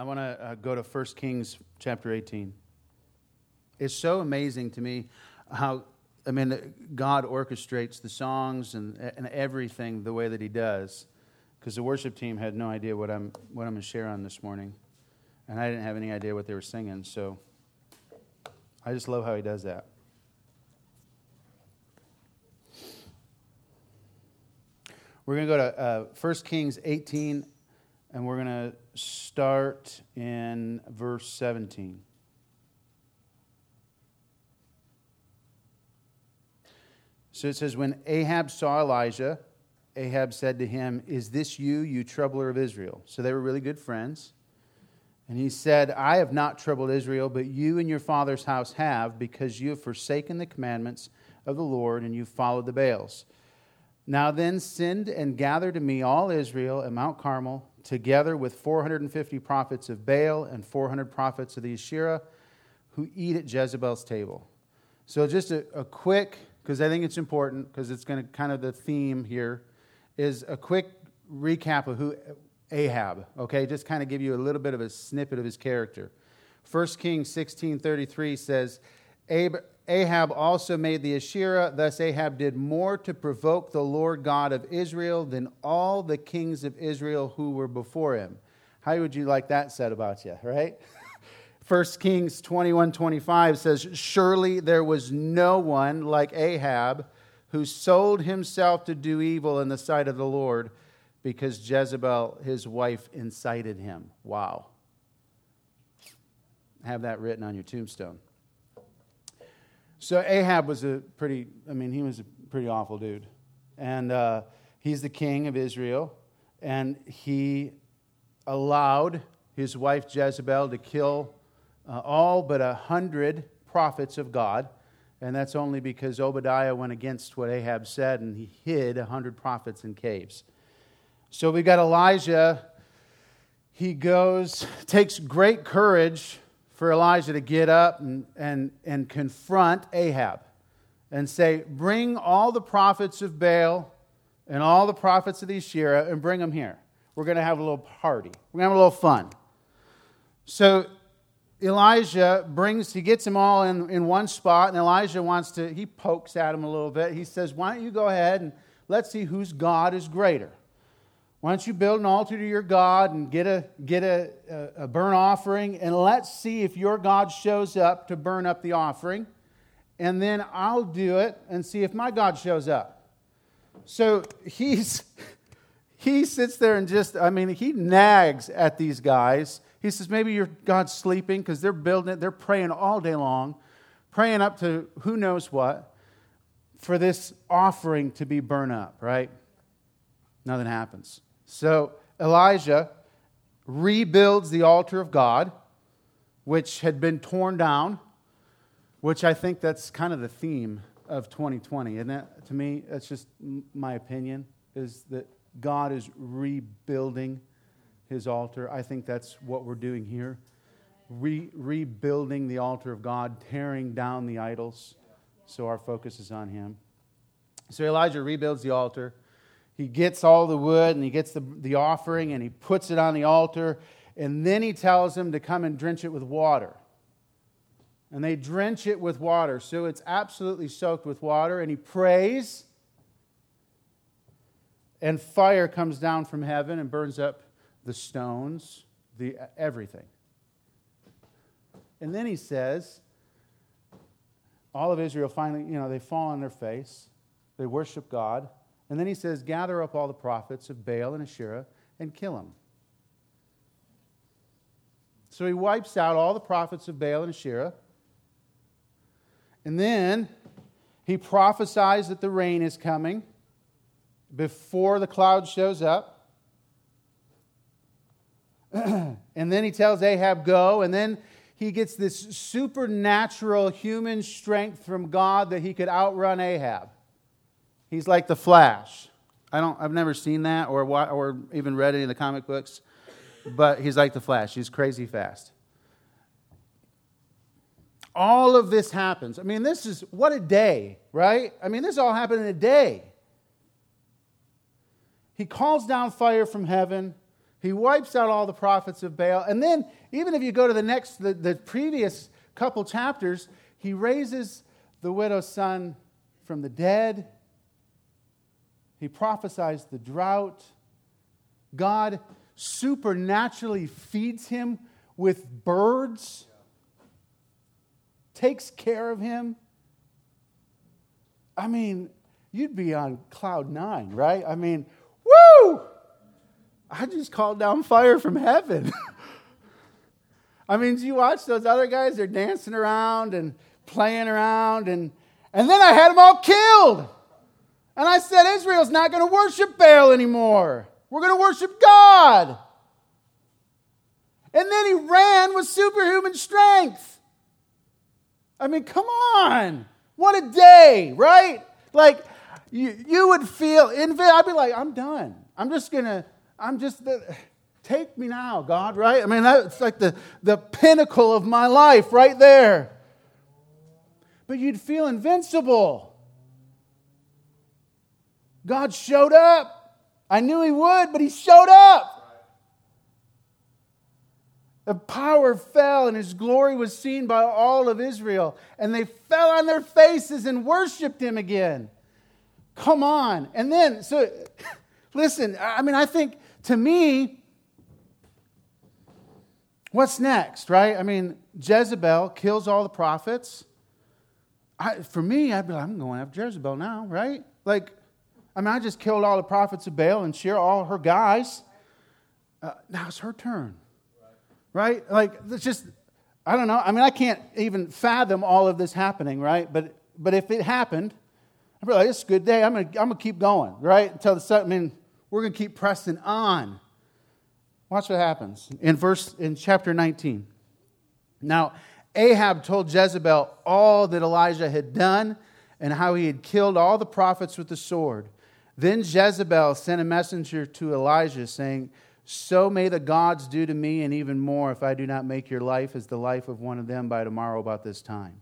I want to go to 1 Kings chapter 18. It's so amazing to me how, I mean, God orchestrates the songs and everything the way that he does, because the worship team had no idea what I'm going to share on this morning, and I didn't have any idea what they were singing, so I just love how he does that. We're going to go to 1 Kings 18, and we're going to start in verse 17. So it says, when Ahab saw Elijah, Ahab said to him, "Is this you, you troubler of Israel?" So they were really good friends. And he said, "I have not troubled Israel, but you and your father's house have, because you have forsaken the commandments of the Lord, and you followed the Baals. Now then, send and gather to me all Israel at Mount Carmel, together with 450 prophets of Baal and 400 prophets of the Asherah, who eat at Jezebel's table." So just a quick, because I think it's important, because it's going to kind of the theme here, is a quick recap of who Ahab, okay? Just kind of give you a little bit of a snippet of his character. 1 Kings 16:33 says, Ahab also made the Asherah. Thus Ahab did more to provoke the Lord God of Israel than all the kings of Israel who were before him. How would you like that said about you, right? 1 Kings 21:25 says, "Surely there was no one like Ahab who sold himself to do evil in the sight of the Lord, because Jezebel, his wife, incited him." Wow. Have that written on your tombstone. So Ahab was he was a pretty awful dude. And he's the king of Israel. And he allowed his wife Jezebel to kill all but 100 prophets of God. And that's only because Obadiah went against what Ahab said, and he hid 100 prophets in caves. So we've got Elijah. He goes, takes great courage for Elijah to get up and confront Ahab and say, "Bring all the prophets of Baal and all the prophets of the Asherah and bring them here. We're going to have a little party. We're going to have a little fun." So Elijah he gets them all in one spot, and Elijah he pokes at him a little bit. He says, "Why don't you go ahead and let's see whose God is greater? Why don't you build an altar to your God and get a burnt offering, and let's see if your God shows up to burn up the offering, and then I'll do it and see if my God shows up." So he sits there and he nags at these guys. He says, "Maybe your God's sleeping," because they're building it, they're praying all day long, praying up to who knows what for this offering to be burnt up, right? Nothing happens. So Elijah rebuilds the altar of God, which had been torn down, which I think that's kind of the theme of 2020. And that, to me, that's just my opinion, is that God is rebuilding his altar. I think that's what we're doing here. Rebuilding the altar of God, tearing down the idols. So our focus is on him. So Elijah rebuilds the altar. He gets all the wood, and he gets the offering, and he puts it on the altar, and then he tells them to come and drench it with water. And they drench it with water, so it's absolutely soaked with water, and he prays, and fire comes down from heaven and burns up the stones, the everything. And then he says, all of Israel finally, they fall on their face, they worship God. And then he says, "Gather up all the prophets of Baal and Asherah and kill them." So he wipes out all the prophets of Baal and Asherah. And then he prophesies that the rain is coming before the cloud shows up. And then he tells Ahab, "Go." And then he gets this supernatural human strength from God that he could outrun Ahab. He's like the Flash. I've never seen that or even read any of the comic books, but he's like the Flash. He's crazy fast. All of this happens. I mean, this is what a day, right? I mean, this all happened in a day. He calls down fire from heaven. He wipes out all the prophets of Baal. And then, even if you go to the previous couple chapters, he raises the widow's son from the dead. He prophesies the drought. God supernaturally feeds him with birds, takes care of him. I mean, you'd be on cloud nine, right? I mean, woo! I just called down fire from heaven. I mean, do you watch those other guys? They're dancing around and playing around. And then I had them all killed. And I said, Israel's not going to worship Baal anymore. We're going to worship God. And then he ran with superhuman strength. I mean, come on. What a day, right? Like, you would feel, I'd be like, I'm done. Take me now, God, right? I mean, that's like the pinnacle of my life right there. But you'd feel invincible. God showed up. I knew he would, but he showed up. The power fell and his glory was seen by all of Israel. And they fell on their faces and worshiped him again. Come on. And then, so, listen, I mean, I think, to me, what's next, right? I mean, Jezebel kills all the prophets. I'd be like, I'm going after Jezebel now, right? Like, I mean, I just killed all the prophets of Baal and shear all her guys. Now it's her turn, right? Like, it's just, I don't know. I mean, I can't even fathom all of this happening, right? But if it happened, I'd be like, it's a good day. I'm gonna keep going, right? We're going to keep pressing on. Watch what happens in chapter 19. Now, Ahab told Jezebel all that Elijah had done and how he had killed all the prophets with the sword. Then Jezebel sent a messenger to Elijah saying, "So may the gods do to me and even more if I do not make your life as the life of one of them by tomorrow about this time."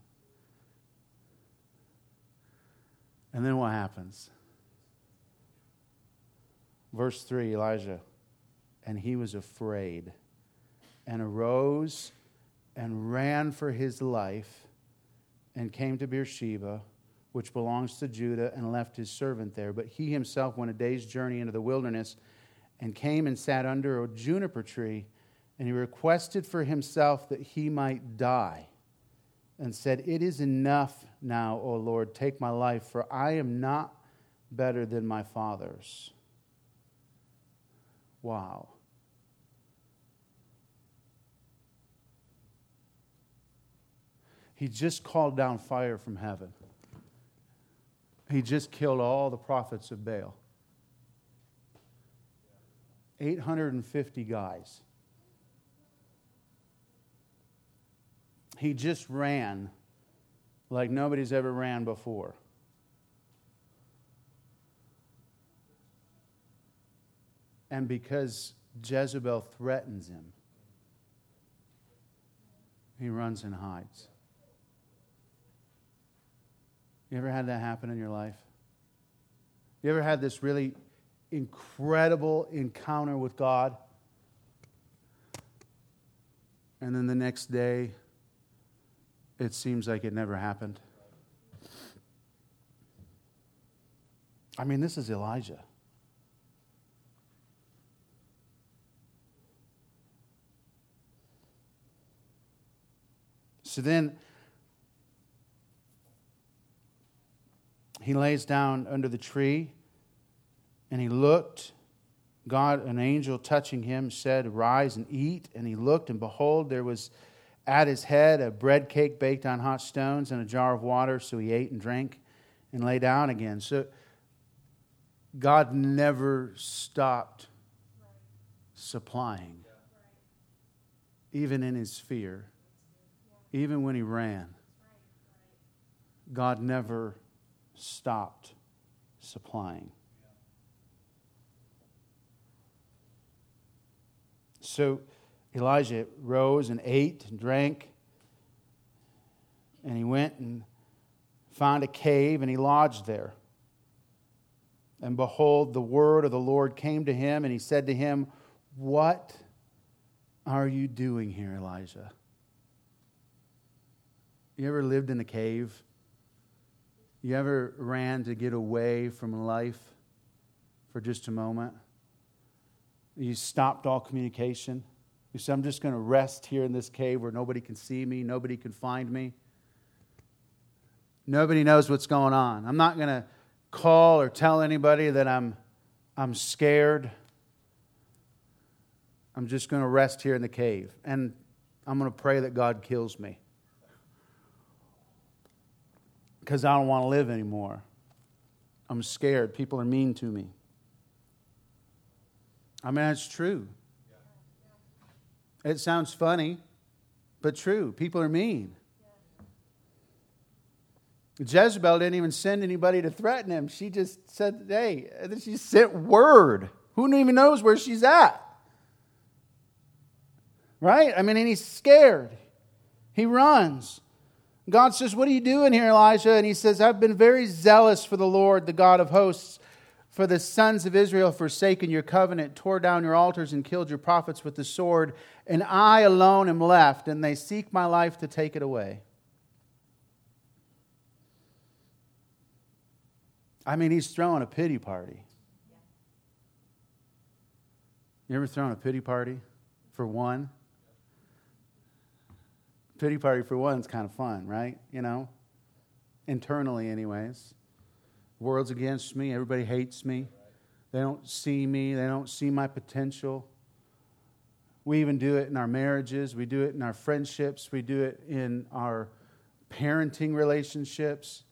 And then what happens? Verse 3, Elijah, and he was afraid and arose and ran for his life and came to Beersheba, which belongs to Judah, and left his servant there. But he himself went a day's journey into the wilderness and came and sat under a juniper tree, and he requested for himself that he might die and said, "It is enough now, O Lord, take my life, for I am not better than my fathers." Wow. He just called down fire from heaven. He just killed all the prophets of Baal. 850 guys. He just ran like nobody's ever ran before. And because Jezebel threatens him, he runs and hides. You ever had that happen in your life? You ever had this really incredible encounter with God? And then the next day, it seems like it never happened. I mean, this is Elijah. So then he lays down under the tree and he looked. God, an angel touching him, said, "Rise and eat." And he looked, and behold, there was at his head a bread cake baked on hot stones and a jar of water. So he ate and drank and lay down again. So God never stopped supplying, even in his fear. Even when he ran, God never stopped supplying. So Elijah rose and ate and drank, and he went and found a cave, and he lodged there. And behold, the word of the Lord came to him, and he said to him, What are you doing here, Elijah? You ever lived in a cave? You ever ran to get away from life for just a moment? You stopped all communication. You said, I'm just going to rest here in this cave where nobody can see me, nobody can find me. Nobody knows what's going on. I'm not going to call or tell anybody that I'm scared. I'm just going to rest here in the cave, and I'm going to pray that God kills me because I don't want to live anymore. I'm scared. People are mean to me. I mean, that's true. It sounds funny, but true. People are mean. Jezebel didn't even send anybody to threaten him. She just said, hey, she sent word. Who even knows where she's at? Right? I mean, and he's scared. He runs. God says, what are you doing here, Elijah? And he says, I've been very zealous for the Lord, the God of hosts, for the sons of Israel forsaken your covenant, tore down your altars, and killed your prophets with the sword. And I alone am left, and they seek my life to take it away. I mean, he's throwing a pity party. You ever thrown a pity party for one? Pity party for one is kind of fun, right? You know, internally anyways. World's against me. Everybody hates me. They don't see me. They don't see my potential. We even do it in our marriages. We do it in our friendships. We do it in our parenting relationships.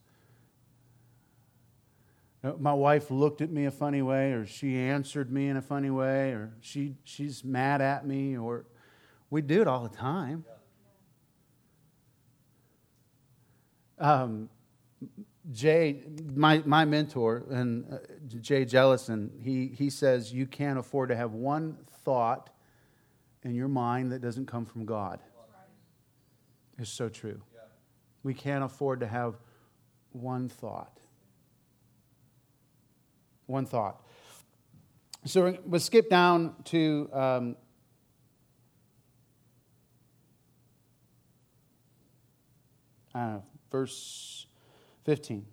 My wife looked at me a funny way, or she answered me in a funny way, or she's mad at me, or we do it all the time. Jay, my mentor, and Jay Jellison, he says, you can't afford to have one thought in your mind that doesn't come from God. It's so true. Yeah. We can't afford to have one thought. One thought. So we'll skip down to verse 15.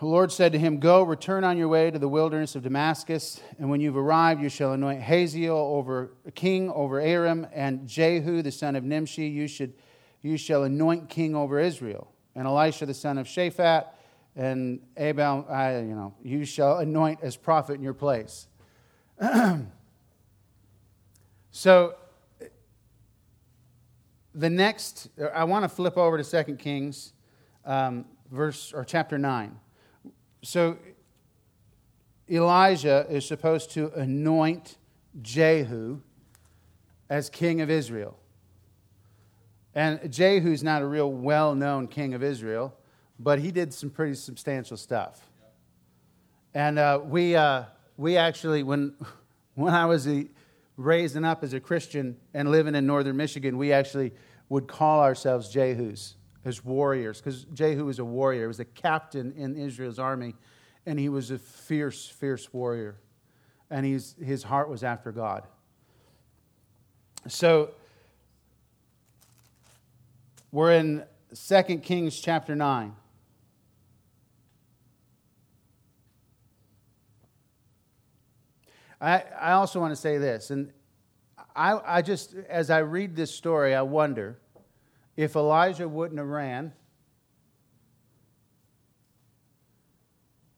The Lord said to him, go, return on your way to the wilderness of Damascus, and when you've arrived, you shall anoint Hazael king over Aram, and Jehu, the son of Nimshi, you shall anoint king over Israel, and Elisha, the son of Shaphat, and Abel, you shall anoint as prophet in your place. So, the next, I want to flip over to 2 Kings, chapter 9. So, Elijah is supposed to anoint Jehu as king of Israel. And Jehu's not a real well-known king of Israel, but he did some pretty substantial stuff. And we actually, when I was raising up as a Christian and living in northern Michigan, we actually would call ourselves Jehus as warriors, because Jehu was a warrior. He was a captain in Israel's army, and he was a fierce, fierce warrior. And his heart was after God. So we're in 2 Kings chapter 9. I also want to say this, and I just, as I read this story, I wonder if Elijah wouldn't have ran,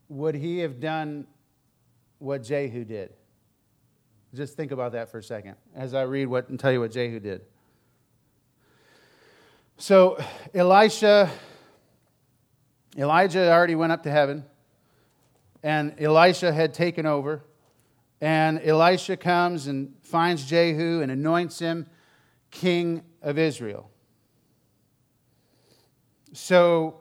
would he have done what Jehu did? Just think about that for a second as I read what and tell you what Jehu did. So Elijah already went up to heaven, and Elisha had taken over. And Elisha comes and finds Jehu and anoints him king of Israel. So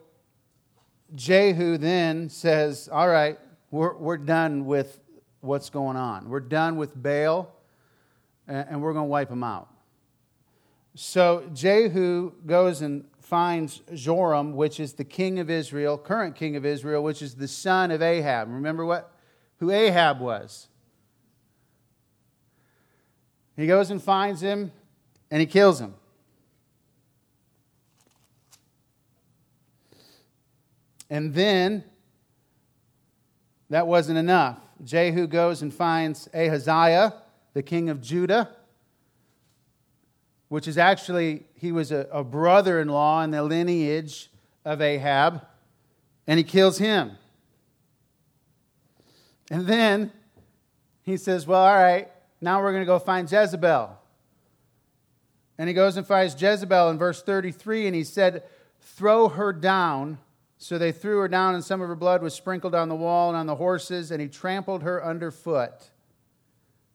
Jehu then says, all right, we're done with what's going on. We're done with Baal, and we're going to wipe him out. So Jehu goes and finds Joram, which is the king of Israel, current king of Israel, which is the son of Ahab. Remember who Ahab was? He goes and finds him, and he kills him. And then, that wasn't enough. Jehu goes and finds Ahaziah, the king of Judah, which is actually, he was a brother-in-law in the lineage of Ahab, and he kills him. And then he says, well, all right, now we're going to go find Jezebel. And he goes and finds Jezebel in verse 33, and he said, throw her down. So they threw her down, and some of her blood was sprinkled on the wall and on the horses, and he trampled her underfoot.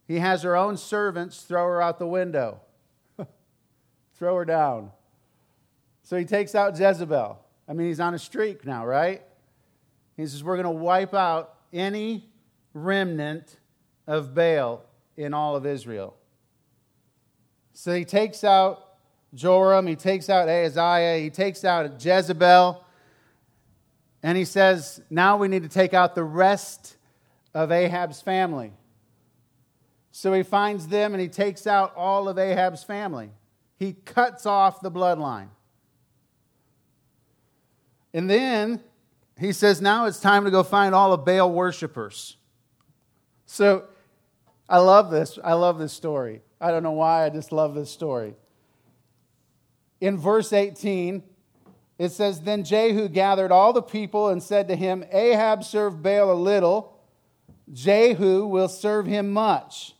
He has her own servants throw her out the window. Throw her down. So he takes out Jezebel. I mean, he's on a streak now, right? He says, we're going to wipe out any remnant of Baal in all of Israel. So he takes out Joram, he takes out Ahaziah, he takes out Jezebel, and he says, now we need to take out the rest of Ahab's family. So he finds them and he takes out all of Ahab's family. He cuts off the bloodline. And then he says, now it's time to go find all of Baal worshipers. So I love this. I love this story. I don't know why. I just love this story. In verse 18... it says, then Jehu gathered all the people and said to him, Ahab served Baal a little, Jehu will serve him much.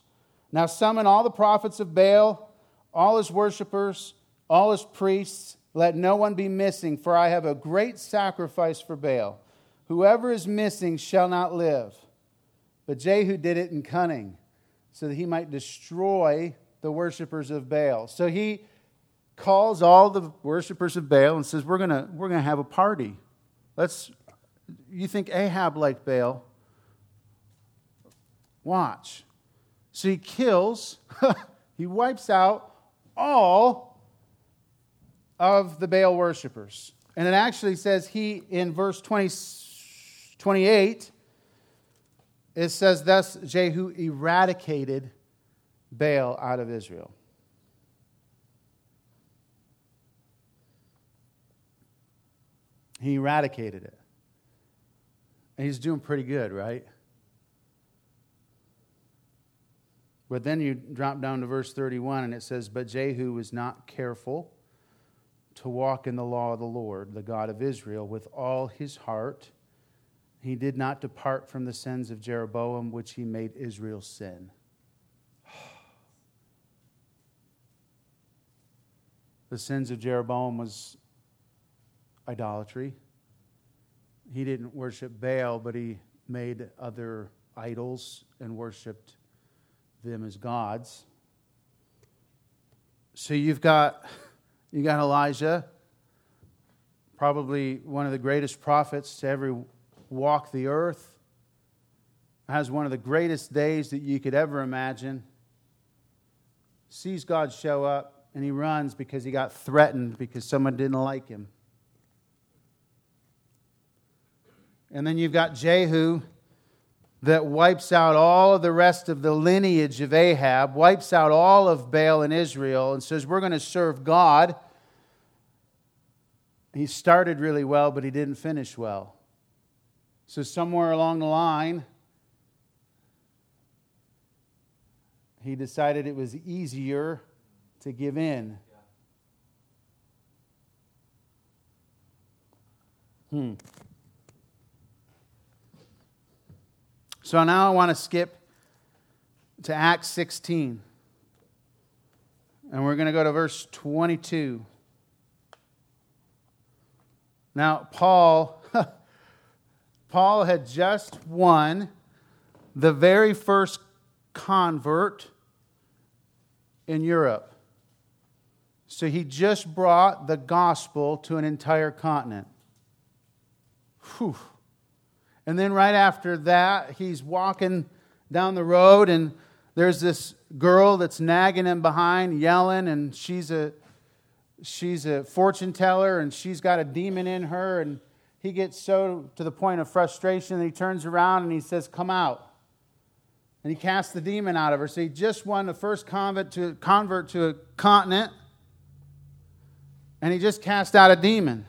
Now summon all the prophets of Baal, all his worshipers, all his priests, let no one be missing, for I have a great sacrifice for Baal. Whoever is missing shall not live. But Jehu did it in cunning, so that he might destroy the worshipers of Baal. So he calls all the worshipers of Baal and says, we're gonna have a party. You think Ahab liked Baal? Watch. So he kills, he wipes out all of the Baal worshipers. And it actually says in verse 28, it says, thus Jehu eradicated Baal out of Israel. He eradicated it. And he's doing pretty good, right? But then you drop down to verse 31, and it says, but Jehu was not careful to walk in the law of the Lord, the God of Israel, with all his heart. He did not depart from the sins of Jeroboam, which he made Israel sin. The sins of Jeroboam was idolatry. He didn't worship Baal, but he made other idols and worshiped them as gods. So you've got Elijah, probably one of the greatest prophets to ever walk the earth, has one of the greatest days that you could ever imagine, sees God show up, and he runs because he got threatened because someone didn't like him. And then you've got Jehu that wipes out all of the rest of the lineage of Ahab, wipes out all of Baal in Israel, and says, we're going to serve God. He started really well, but he didn't finish well. So somewhere along the line, he decided it was easier to give in. So now I want to skip to Acts 16. And we're going to go to verse 22. Now, Paul had just won the very first convert in Europe. So he just brought the gospel to an entire continent. Whew. And then right after that, he's walking down the road, and there's this girl that's nagging him behind, yelling, and she's a fortune teller, and she's got a demon in her, and he gets so to the point of frustration that he turns around and he says, come out. and he cast the demon out of her. So he just won the first convert to a continent, and he just cast out a demon.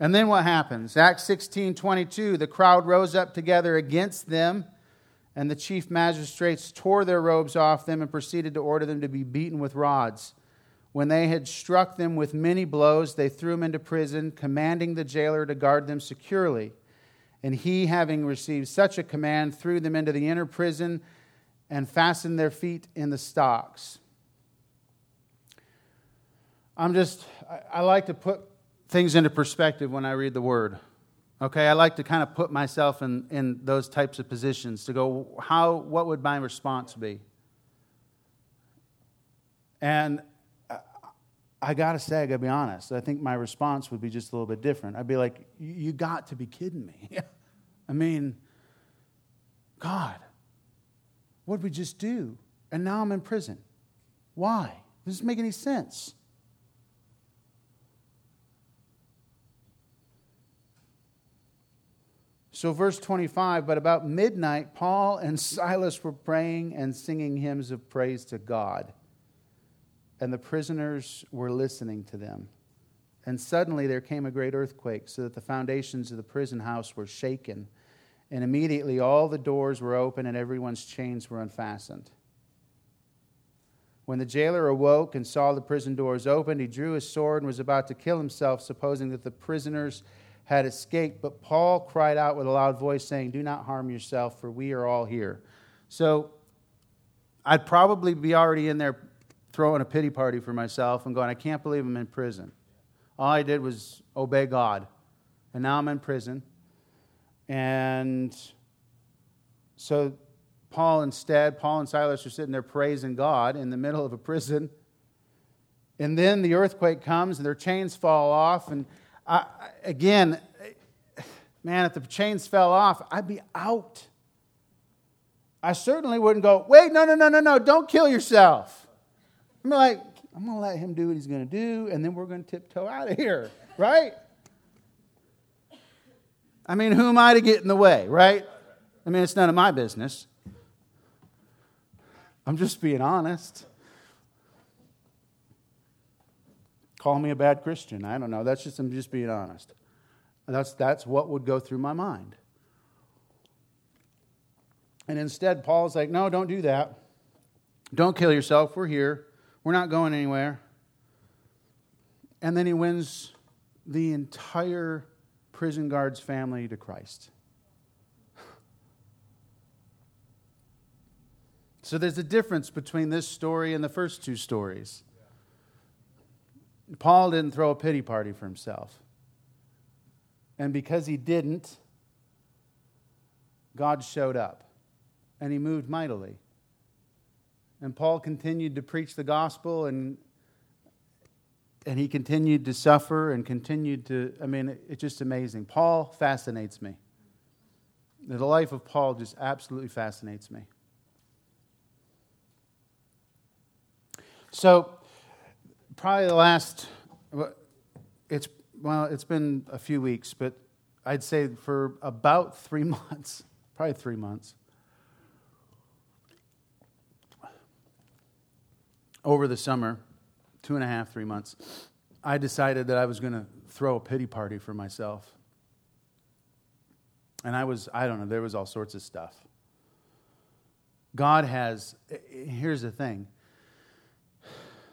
And then what happens? Acts 16:22, the crowd rose up together against them, and the chief magistrates tore their robes off them and proceeded to order them to be beaten with rods. When they had struck them with many blows, they threw them into prison, commanding the jailer to guard them securely. And he, having received such a command, threw them into the inner prison and fastened their feet in the stocks. I like to put things into perspective when I read the Word. Okay, I like to kind of put myself in those types of positions to go, what would my response be? And I gotta say, I gotta be honest, I think my response would be just a little bit different. I'd be like, you got to be kidding me. I mean, God, what'd we just do? And now I'm in prison. Why? Does this make any sense? So verse 25, but about midnight, Paul and Silas were praying and singing hymns of praise to God. And the prisoners were listening to them. And suddenly there came a great earthquake, so that the foundations of the prison house were shaken. And immediately all the doors were open and everyone's chains were unfastened. When the jailer awoke and saw the prison doors open, he drew his sword and was about to kill himself, supposing that the prisoners had escaped. But Paul cried out with a loud voice, saying, "Do not harm yourself, for we are all here." So I'd probably be already in there throwing a pity party for myself and going, I can't believe I'm in prison. All I did was obey God. And now I'm in prison. And so Paul and Silas are sitting there praising God in the middle of a prison. And then the earthquake comes and their chains fall off. And if the chains fell off, I'd be out. I certainly wouldn't go, wait, no, don't kill yourself. I'm like, I'm going to let him do what he's going to do, and then we're going to tiptoe out of here, right? I mean, who am I to get in the way, right? I mean, it's none of my business. I'm just being honest. Call me a bad Christian. I don't know. I'm just being honest. That's what would go through my mind. And instead, Paul's like, no, don't do that. Don't kill yourself. We're here. We're not going anywhere. And then he wins the entire prison guard's family to Christ. So there's a difference between this story and the first two stories. Paul didn't throw a pity party for himself. And because he didn't, God showed up. And he moved mightily. And Paul continued to preach the gospel, and he continued to suffer and continued to, it's just amazing. Paul fascinates me. The life of Paul just absolutely fascinates me. So, probably it's been a few weeks, but I'd say for about 3 months, over the summer, 3 months, I decided that I was going to throw a pity party for myself. And there was all sorts of stuff. Here's the thing.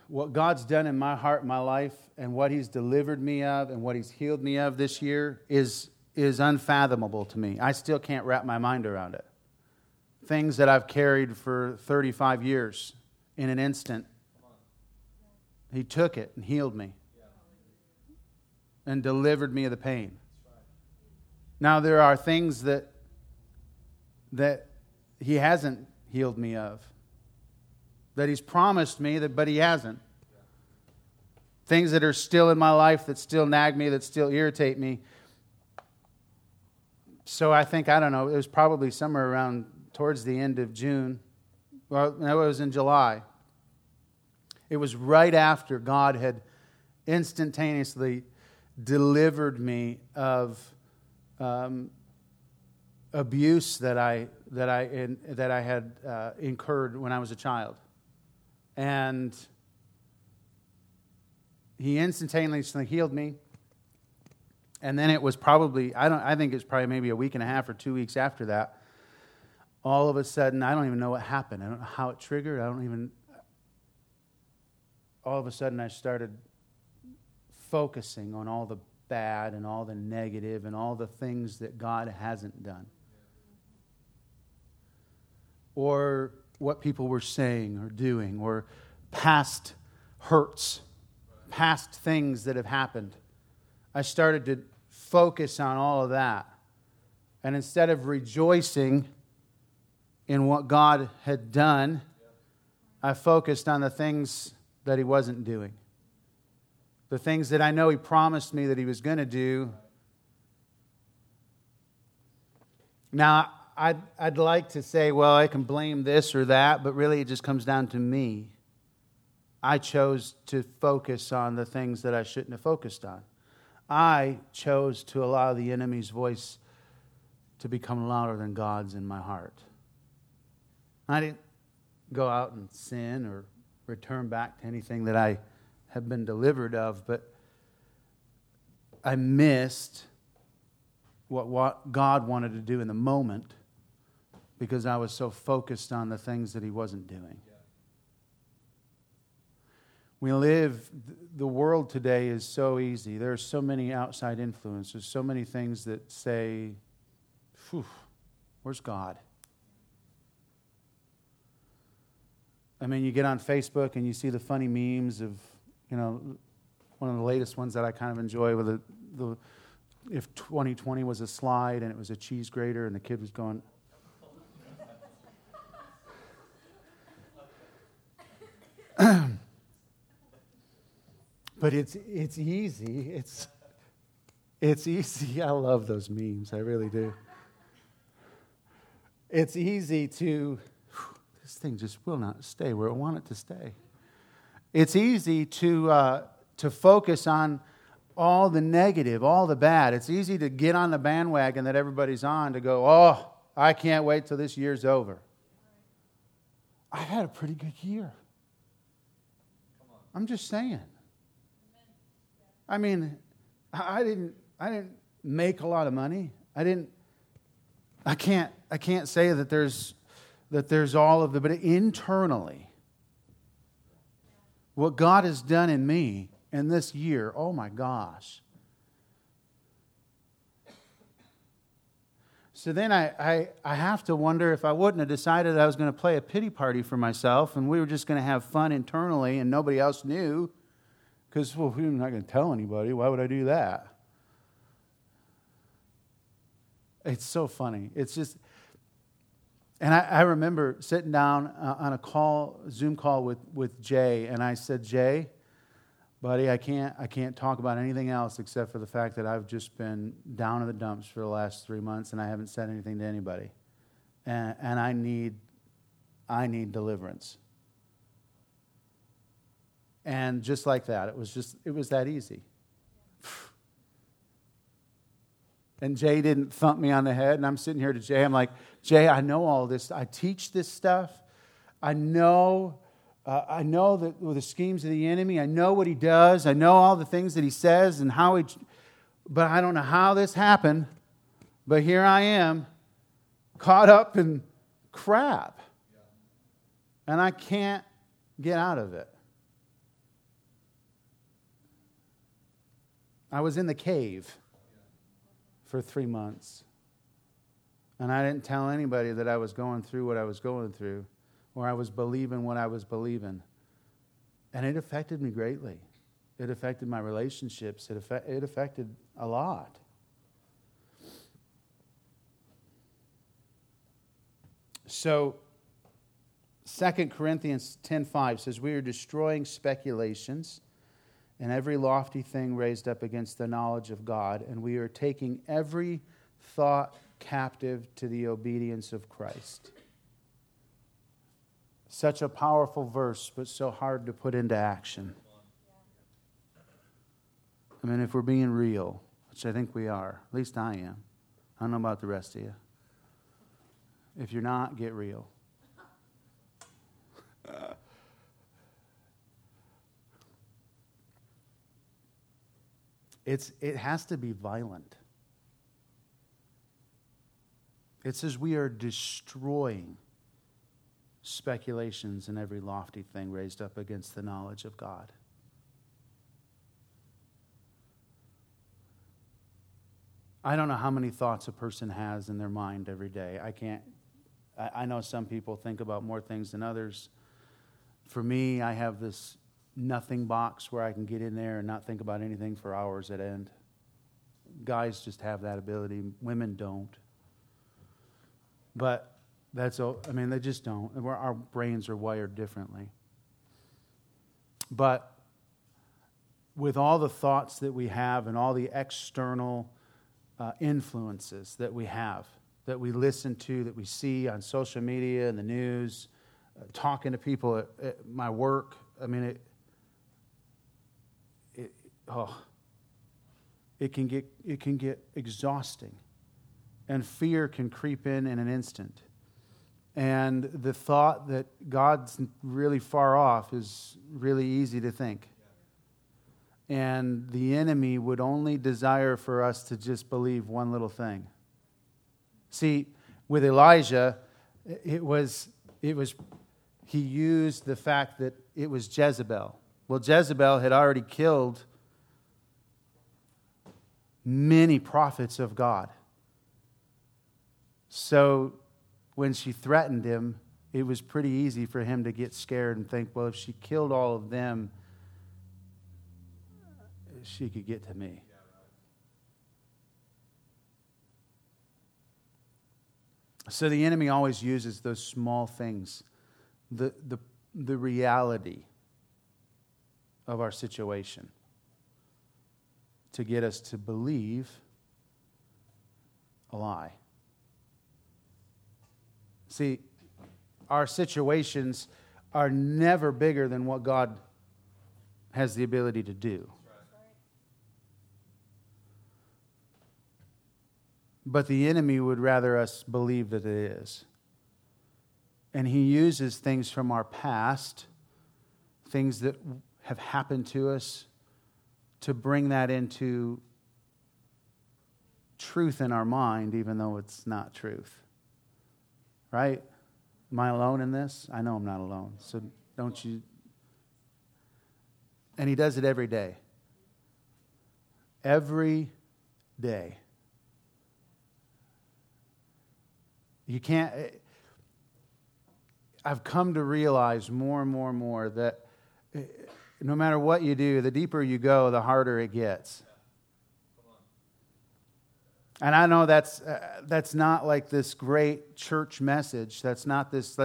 What God's done in my heart, my life, and what he's delivered me of and what he's healed me of this year is unfathomable to me. I still can't wrap my mind around it. Things that I've carried for 35 years in an instant. He took it and healed me and delivered me of the pain. Now there are things that he hasn't healed me of, that he's promised me, but he hasn't. Things that are still in my life that still nag me, that still irritate me. So I think, it was probably somewhere around towards the end of June. Well, no, it was in July. It was right after God had instantaneously delivered me of abuse that I had incurred when I was a child, and he instantaneously healed me. And then it was probably, I think it's probably maybe a week and a half or 2 weeks after that, all of a sudden, I don't even know what happened. I don't know how it triggered. All of a sudden, I started focusing on all the bad and all the negative and all the things that God hasn't done. Or what people were saying or doing, or past hurts, past things that have happened. I started to focus on all of that. And instead of rejoicing in what God had done, I focused on the things that He wasn't doing. The things that I know He promised me that He was going to do. Now, I'd like to say, well, I can blame this or that, but really it just comes down to me. I chose to focus on the things that I shouldn't have focused on. I chose to allow the enemy's voice to become louder than God's in my heart. I didn't go out and sin or return back to anything that I have been delivered of, but I missed what God wanted to do in the moment because I was so focused on the things that He wasn't doing. We live, the world today is so easy. There are so many outside influences, so many things that say, phew, where's God? I mean, you get on Facebook and you see the funny memes of, you know, one of the latest ones that I kind of enjoy with the if 2020 was a slide and it was a cheese grater and the kid was going, but it's easy. It's easy. I love those memes. I really do. It's easy to, this thing just will not stay where I want it to stay. It's easy to focus on all the negative, all the bad. It's easy to get on the bandwagon that everybody's on to go, oh, I can't wait till this year's over. I've had a pretty good year. I'm just saying. I mean, I didn't make a lot of money. I can't say that there's all of the, but internally, what God has done in me in this year, oh my gosh. So then I have to wonder if I wouldn't have decided I was going to play a pity party for myself and we were just going to have fun internally and nobody else knew. Because, well, we're not going to tell anybody. Why would I do that? It's so funny. It's just, and I remember sitting down on a call, Zoom call with Jay, and I said, Jay, buddy, I can't talk about anything else except for the fact that I've just been down in the dumps for the last 3 months, and I haven't said anything to anybody, and I need deliverance. And just like that, it was that easy. And Jay didn't thump me on the head, and I'm sitting here to Jay. I'm like, Jay, I know all this. I teach this stuff. I know that the schemes of the enemy. I know what he does. I know all the things that he says and how he. But I don't know how this happened. But here I am, caught up in crap, and I can't get out of it. I was in the cave for 3 months, and I didn't tell anybody that I was going through what I was going through, or I was believing what I was believing, and it affected me greatly. It affected my relationships. It affected a lot. So 2 Corinthians 10:5 says, we are destroying speculations and every lofty thing raised up against the knowledge of God, and we are taking every thought captive to the obedience of Christ. Such a powerful verse, but so hard to put into action. I mean, if we're being real, which I think we are, at least I am. I don't know about the rest of you. If you're not, get real. It has to be violent. It says we are destroying speculations and every lofty thing raised up against the knowledge of God. I don't know how many thoughts a person has in their mind every day. I know some people think about more things than others. For me, I have this nothing box where I can get in there and not think about anything for hours at end. Guys just have that ability. Women don't. But they just don't. Our brains are wired differently. But with all the thoughts that we have and all the external influences that we have, that we listen to, that we see on social media and the news, talking to people at my work, it can get exhausting, and fear can creep in an instant. And the thought that God's really far off is really easy to think. And the enemy would only desire for us to just believe one little thing. See, with Elijah, he used the fact that it was Jezebel. Well, Jezebel had already killed many prophets of God. So when she threatened him, it was pretty easy for him to get scared and think, well, if she killed all of them, she could get to me. So the enemy always uses those small things, the reality of our situation, to get us to believe a lie. See, our situations are never bigger than what God has the ability to do. But the enemy would rather us believe that it is. And he uses things from our past, things that have happened to us, to bring that into truth in our mind, even though it's not truth. Right? Am I alone in this? I know I'm not alone. So don't you... And he does it every day. Every day. You can't... I've come to realize more and more and more that no matter what you do, the deeper you go, the harder it gets. And I know that's not like this great church message. That's not this,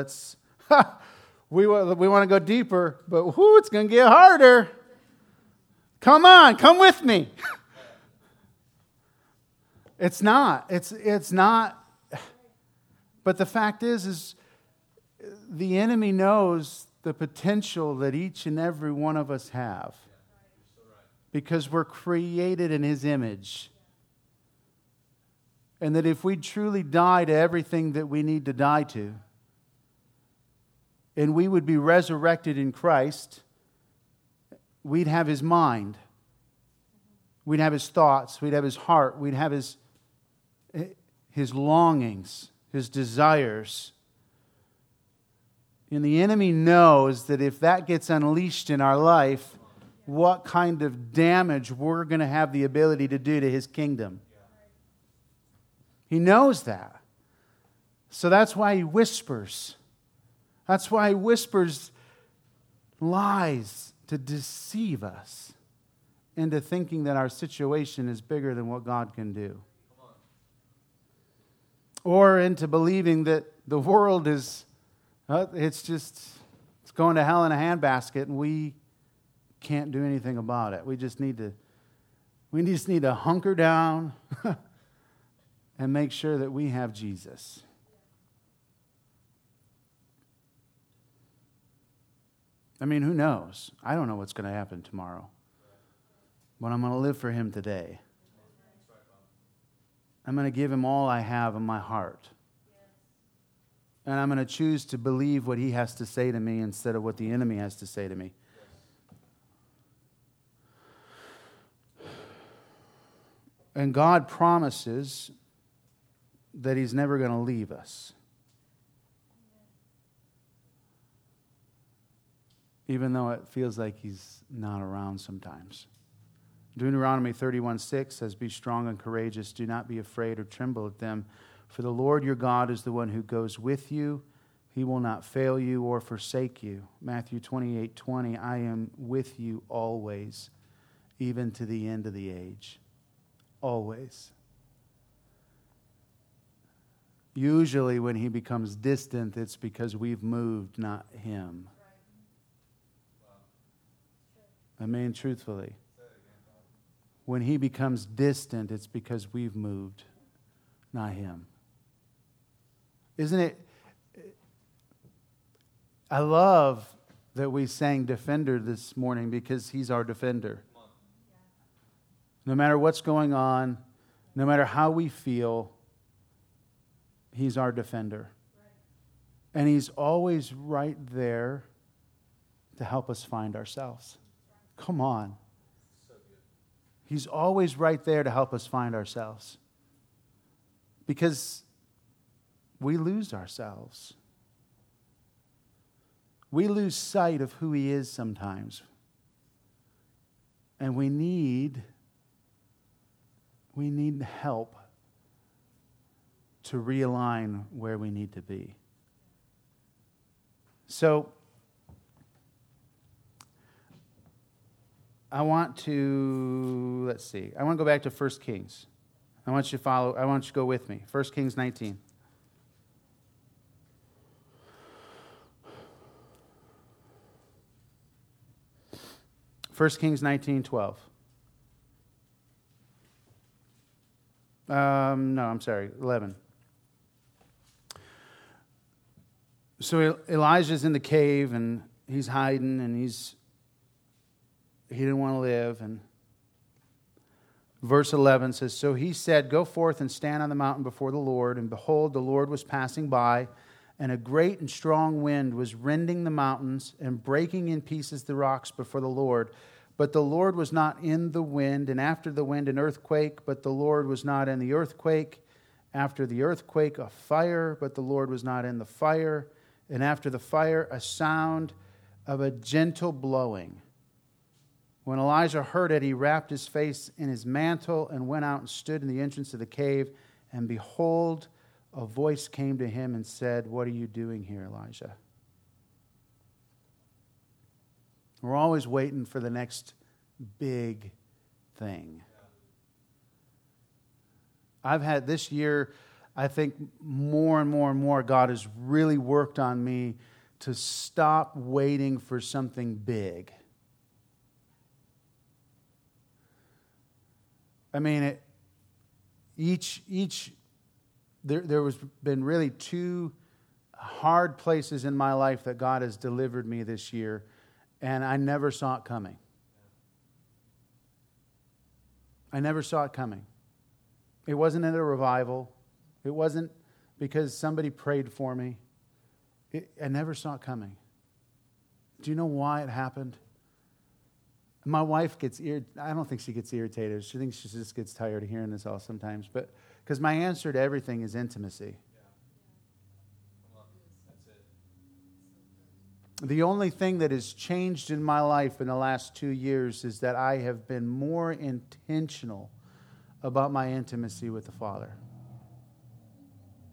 we want to go deeper, but whoo, it's going to get harder. Come on, come with me. It's not. But the fact is the enemy knows the potential that each and every one of us have, because we're created in his image. And that if we truly die to everything that we need to die to, and we would be resurrected in Christ, we'd have his mind. We'd have his thoughts. We'd have his heart. We'd have his longings, his desires. And the enemy knows that if that gets unleashed in our life, what kind of damage we're going to have the ability to do to his kingdom. He knows that. So that's why he whispers. That's why he whispers lies to deceive us into thinking that our situation is bigger than what God can do. Or into believing that the world is... It's going to hell in a handbasket, and we can't do anything about it. We just need to hunker down and make sure that we have Jesus. Who knows? I don't know what's going to happen tomorrow, but I'm going to live for him today. I'm going to give him all I have in my heart. And I'm going to choose to believe what he has to say to me instead of what the enemy has to say to me. And God promises that he's never going to leave us. Even though it feels like he's not around sometimes. Deuteronomy 31:6 says, "Be strong and courageous. Do not be afraid or tremble at them. For the Lord your God is the one who goes with you. He will not fail you or forsake you." Matthew 28:20, "I am with you always, even to the end of the age." Always. Usually when he becomes distant, it's because we've moved, not him. I mean, truthfully. When he becomes distant, it's because we've moved, not him. Isn't it? I love that we sang Defender this morning because he's our defender. No matter what's going on, no matter how we feel, he's our defender. And he's always right there to help us find ourselves. Come on. He's always right there to help us find ourselves. Because we lose ourselves. We lose sight of who he is sometimes. And we need help to realign where we need to be. So I want to go back to 1 Kings. I want you to go with me. 1 Kings 19. Eleven. So Elijah's in the cave and he's hiding and he didn't want to live. And verse 11 says, "So he said, 'Go forth and stand on the mountain before the Lord.' And behold, the Lord was passing by, and a great and strong wind was rending the mountains and breaking in pieces the rocks before the Lord. But the Lord was not in the wind, and after the wind an earthquake. But the Lord was not in the earthquake. After the earthquake a fire, but the Lord was not in the fire. And after the fire a sound of a gentle blowing. When Elijah heard it, he wrapped his face in his mantle and went out and stood in the entrance of the cave. And behold, a voice came to him and said, 'What are you doing here, Elijah?'" We're always waiting for the next big thing. I've had this year, I think more and more and more, God has really worked on me to stop waiting for something big. I mean, there was been really two hard places in my life that God has delivered me this year, and I never saw it coming. It wasn't at a revival. It wasn't because somebody prayed for me. I never saw it coming. Do you know why it happened? My wife gets I don't think she gets irritated. She thinks she just gets tired of hearing this all sometimes. But because my answer to everything is intimacy. Yeah. That's it. The only thing that has changed in my life in the last 2 years is that I have been more intentional about my intimacy with the Father.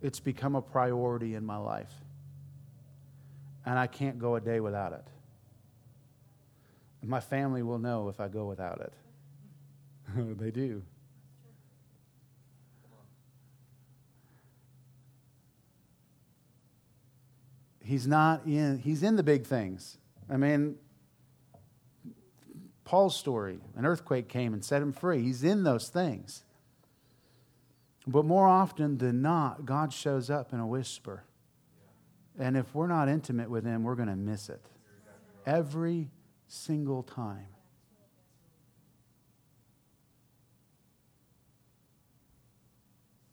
It's become a priority in my life. And I can't go a day without it. My family will know if I go without it. They do. He's in the big things. I mean, Paul's story, an earthquake came and set him free. He's in those things. But more often than not, God shows up in a whisper. And if we're not intimate with him, we're going to miss it. Every single time.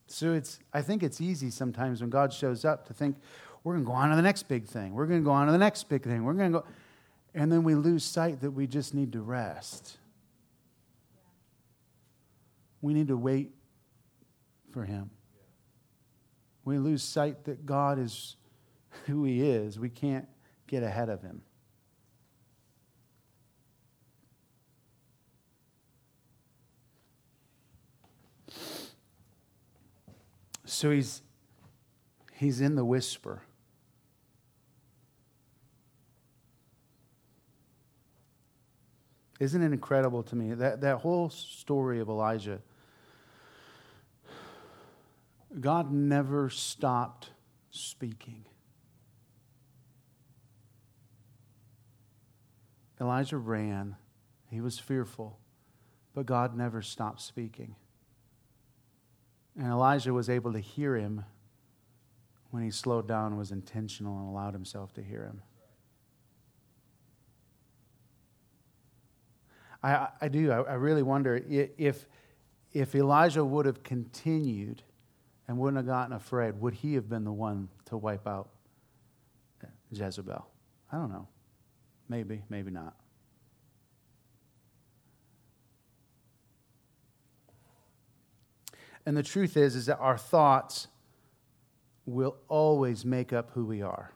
So I think it's easy sometimes when God shows up to think, We're going to go on to the next big thing. We're going to go on to the next big thing. We're going to go. And then we lose sight that we just need to rest. We need to wait for him. We lose sight that God is who he is. We can't get ahead of him. So he's in the whisper. Isn't it incredible to me? That whole story of Elijah, God never stopped speaking. Elijah ran. He was fearful. But God never stopped speaking. And Elijah was able to hear him when he slowed down and was intentional and allowed himself to hear him. I really wonder if Elijah would have continued and wouldn't have gotten afraid, would he have been the one to wipe out Jezebel? I don't know. Maybe, maybe not. And the truth is that our thoughts will always make up who we are.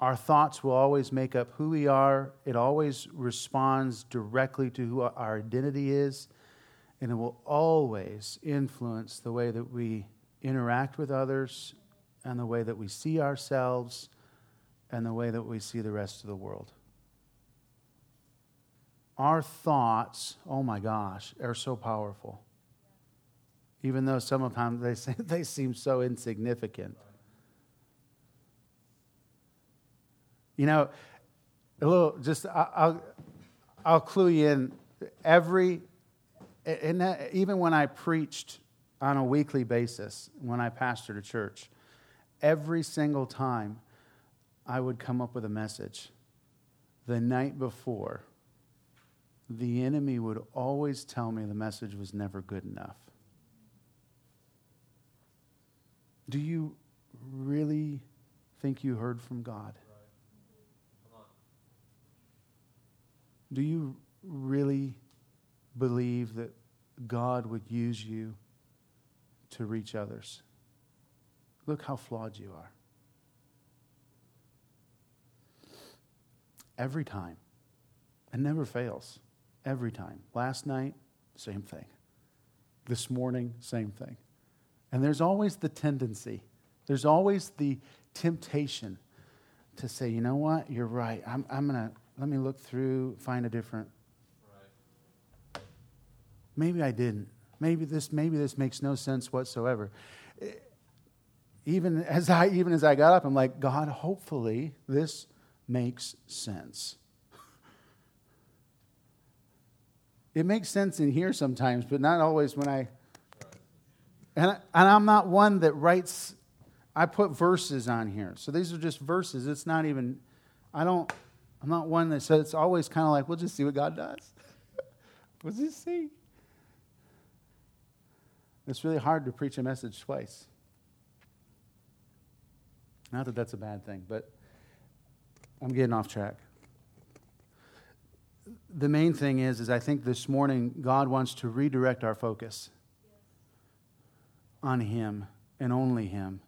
Our thoughts will always make up who we are. It always responds directly to who our identity is. And it will always influence the way that we interact with others and the way that we see ourselves and the way that we see the rest of the world. Our thoughts, oh my gosh, are so powerful. Even though sometimes they seem so insignificant. You know, I'll clue you in. Even when I preached on a weekly basis, when I pastored a church, every single time I would come up with a message. The night before, the enemy would always tell me the message was never good enough. Do you really think you heard from God? Do you really believe that God would use you to reach others? Look how flawed you are. Every time. It never fails. Every time. Last night, same thing. This morning, same thing. And there's always the tendency, there's always the temptation to say, you know what, you're right. I'm going to, let me look through, find a different. Right. Maybe I didn't. Maybe this makes no sense whatsoever. Even as I got up, I'm like, God, hopefully this makes sense. It makes sense in here sometimes, but not always when I... And I'm not one that writes... I put verses on here. So these are just verses. It's not even... I'm not one that says... It's always kind of like, we'll just see what God does. We'll just see. It's really hard to preach a message twice. Not that that's a bad thing, but I'm getting off track. The main thing is I think this morning God wants to redirect our focus on him and only him.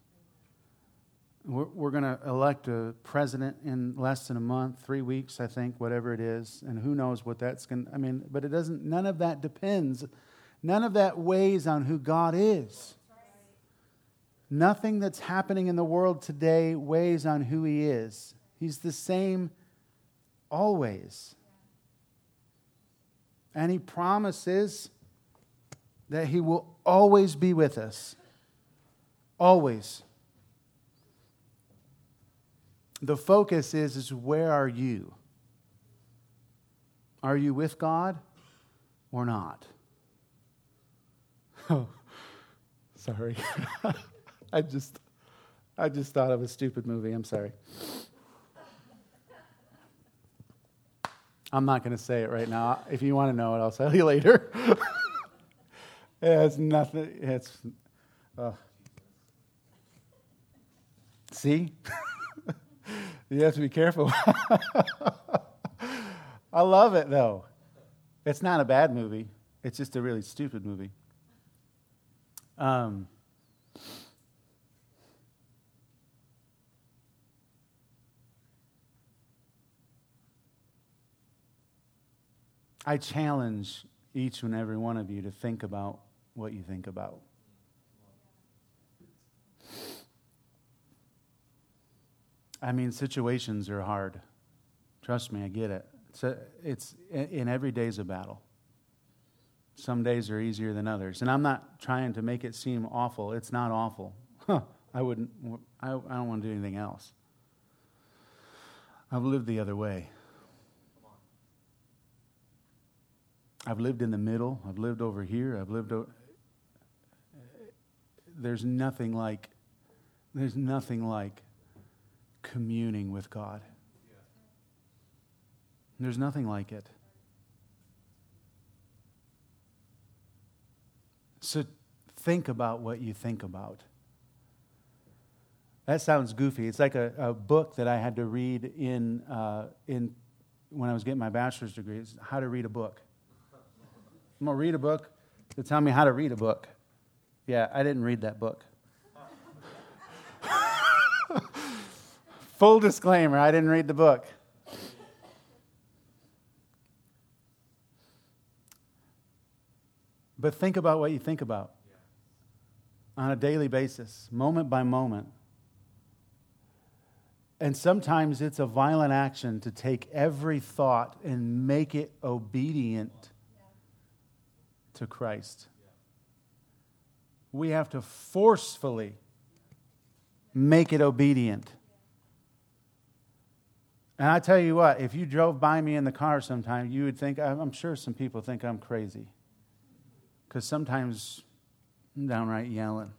We're going to elect a president in less than a month, 3 weeks, I think, whatever it is. And who knows what that's going to, I mean, but it doesn't, none of that depends. None of that weighs on who God is. Nothing that's happening in the world today weighs on who he is. He's the same always. And he promises that he will always be with us. Always. The focus is where are you? Are you with God or not? Oh, sorry. I just thought of a stupid movie. I'm sorry. I'm not going to say it right now. If you want to know it, I'll tell you later. It's nothing. It's See? You have to be careful. I love it, though. It's not a bad movie. It's just a really stupid movie. I challenge each and every one of you to think about what you think about. I mean, situations are hard. Trust me, I get it. It's and every day's a battle. Some days are easier than others, and I'm not trying to make it seem awful. It's not awful. I don't want to do anything else. I've lived the other way. I've lived in the middle. I've lived over here. I've lived over... There's nothing like communing with God. There's nothing like it. So think about what you think about. That sounds goofy. It's like a book that I had to read in when I was getting my bachelor's degree. It's how to read a book. I'm going to read a book to tell me how to read a book. Yeah, I didn't read that book. Full disclaimer, I didn't read the book. But think about what you think about on a daily basis, moment by moment. And sometimes it's a violent action to take every thought and make it obedient to Christ. We have to forcefully make it obedient. And I tell you what, if you drove by me in the car sometime, you would think, I'm sure some people think I'm crazy. Because sometimes I'm downright yelling.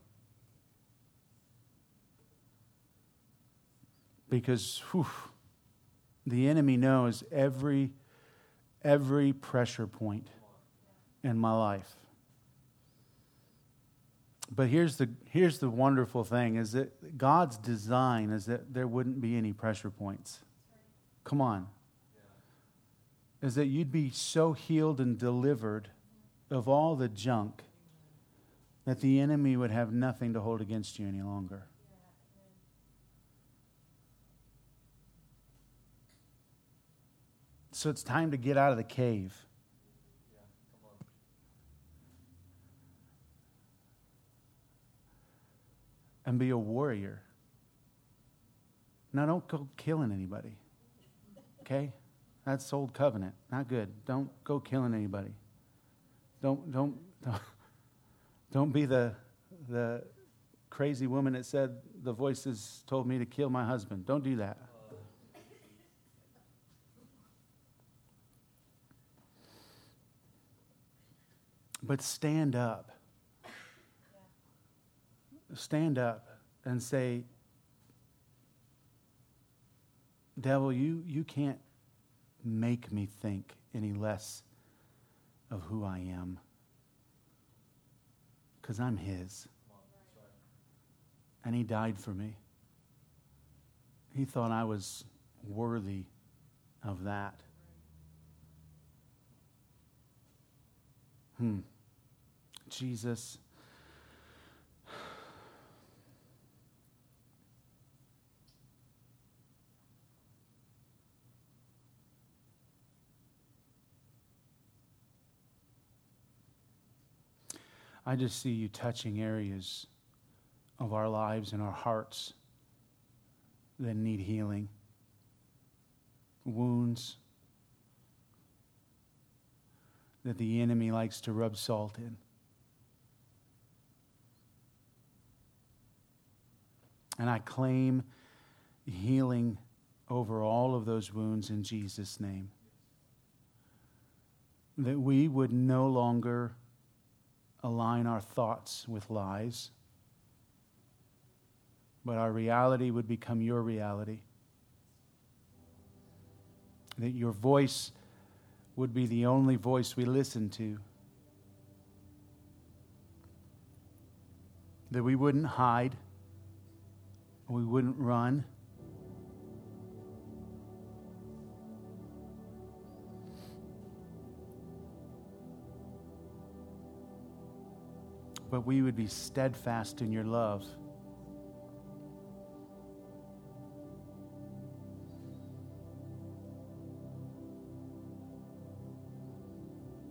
Because the enemy knows every pressure point in my life. But here's the wonderful thing is that God's design is that there wouldn't be any pressure points. Come on. Is that you'd be so healed and delivered of all the junk that the enemy would have nothing to hold against you any longer. So it's time to get out of the cave. And be a warrior. Now, don't go killing anybody. Okay? That's old covenant. Not good. Don't go killing anybody. Don't be the crazy woman that said, the voices told me to kill my husband. Don't do that. But stand up. Stand up and say, devil, you can't make me think any less of who I am, because I'm his. And he died for me. He thought I was worthy of that. Jesus. I just see you touching areas of our lives and our hearts that need healing. Wounds that the enemy likes to rub salt in. And I claim healing over all of those wounds in Jesus' name. That we would no longer align our thoughts with lies, but our reality would become your reality. That your voice would be the only voice we listen to. That we wouldn't hide, we wouldn't run. But we would be steadfast in your love.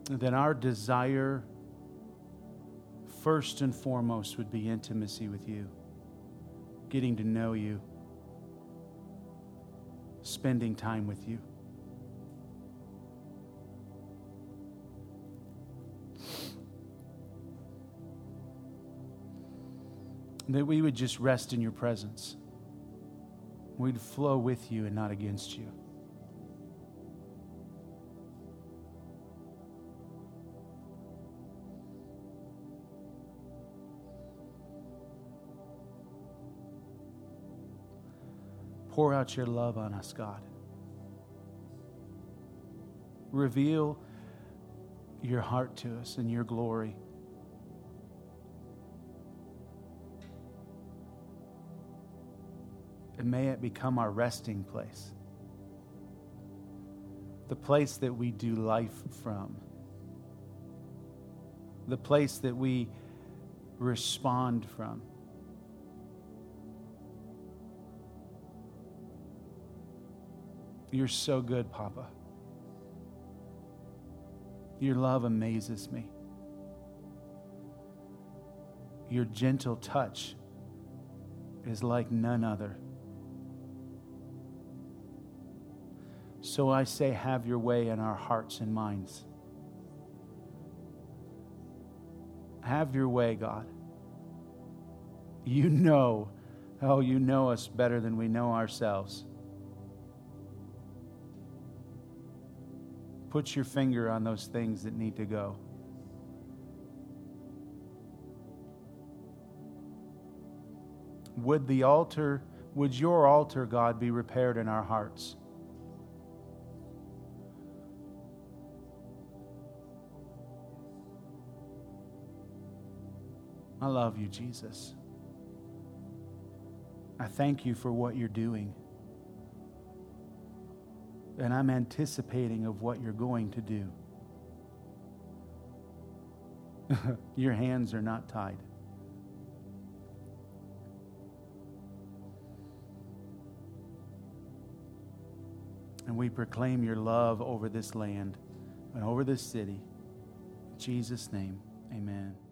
And then our desire, first and foremost, would be intimacy with you, getting to know you, spending time with you. That we would just rest in your presence. We'd flow with you and not against you. Pour out your love on us, God. Reveal your heart to us and your glory. And may it become our resting place. The place that we do life from. The place that we respond from. You're so good, Papa. Your love amazes me. Your gentle touch is like none other. So I say, have your way in our hearts and minds. Have your way, God. You know, oh, you know us better than we know ourselves. Put your finger on those things that need to go. Would your altar, God, be repaired in our hearts? I love you, Jesus. I thank you for what you're doing. And I'm anticipating of what you're going to do. Your hands are not tied. And we proclaim your love over this land and over this city. In Jesus' name, amen.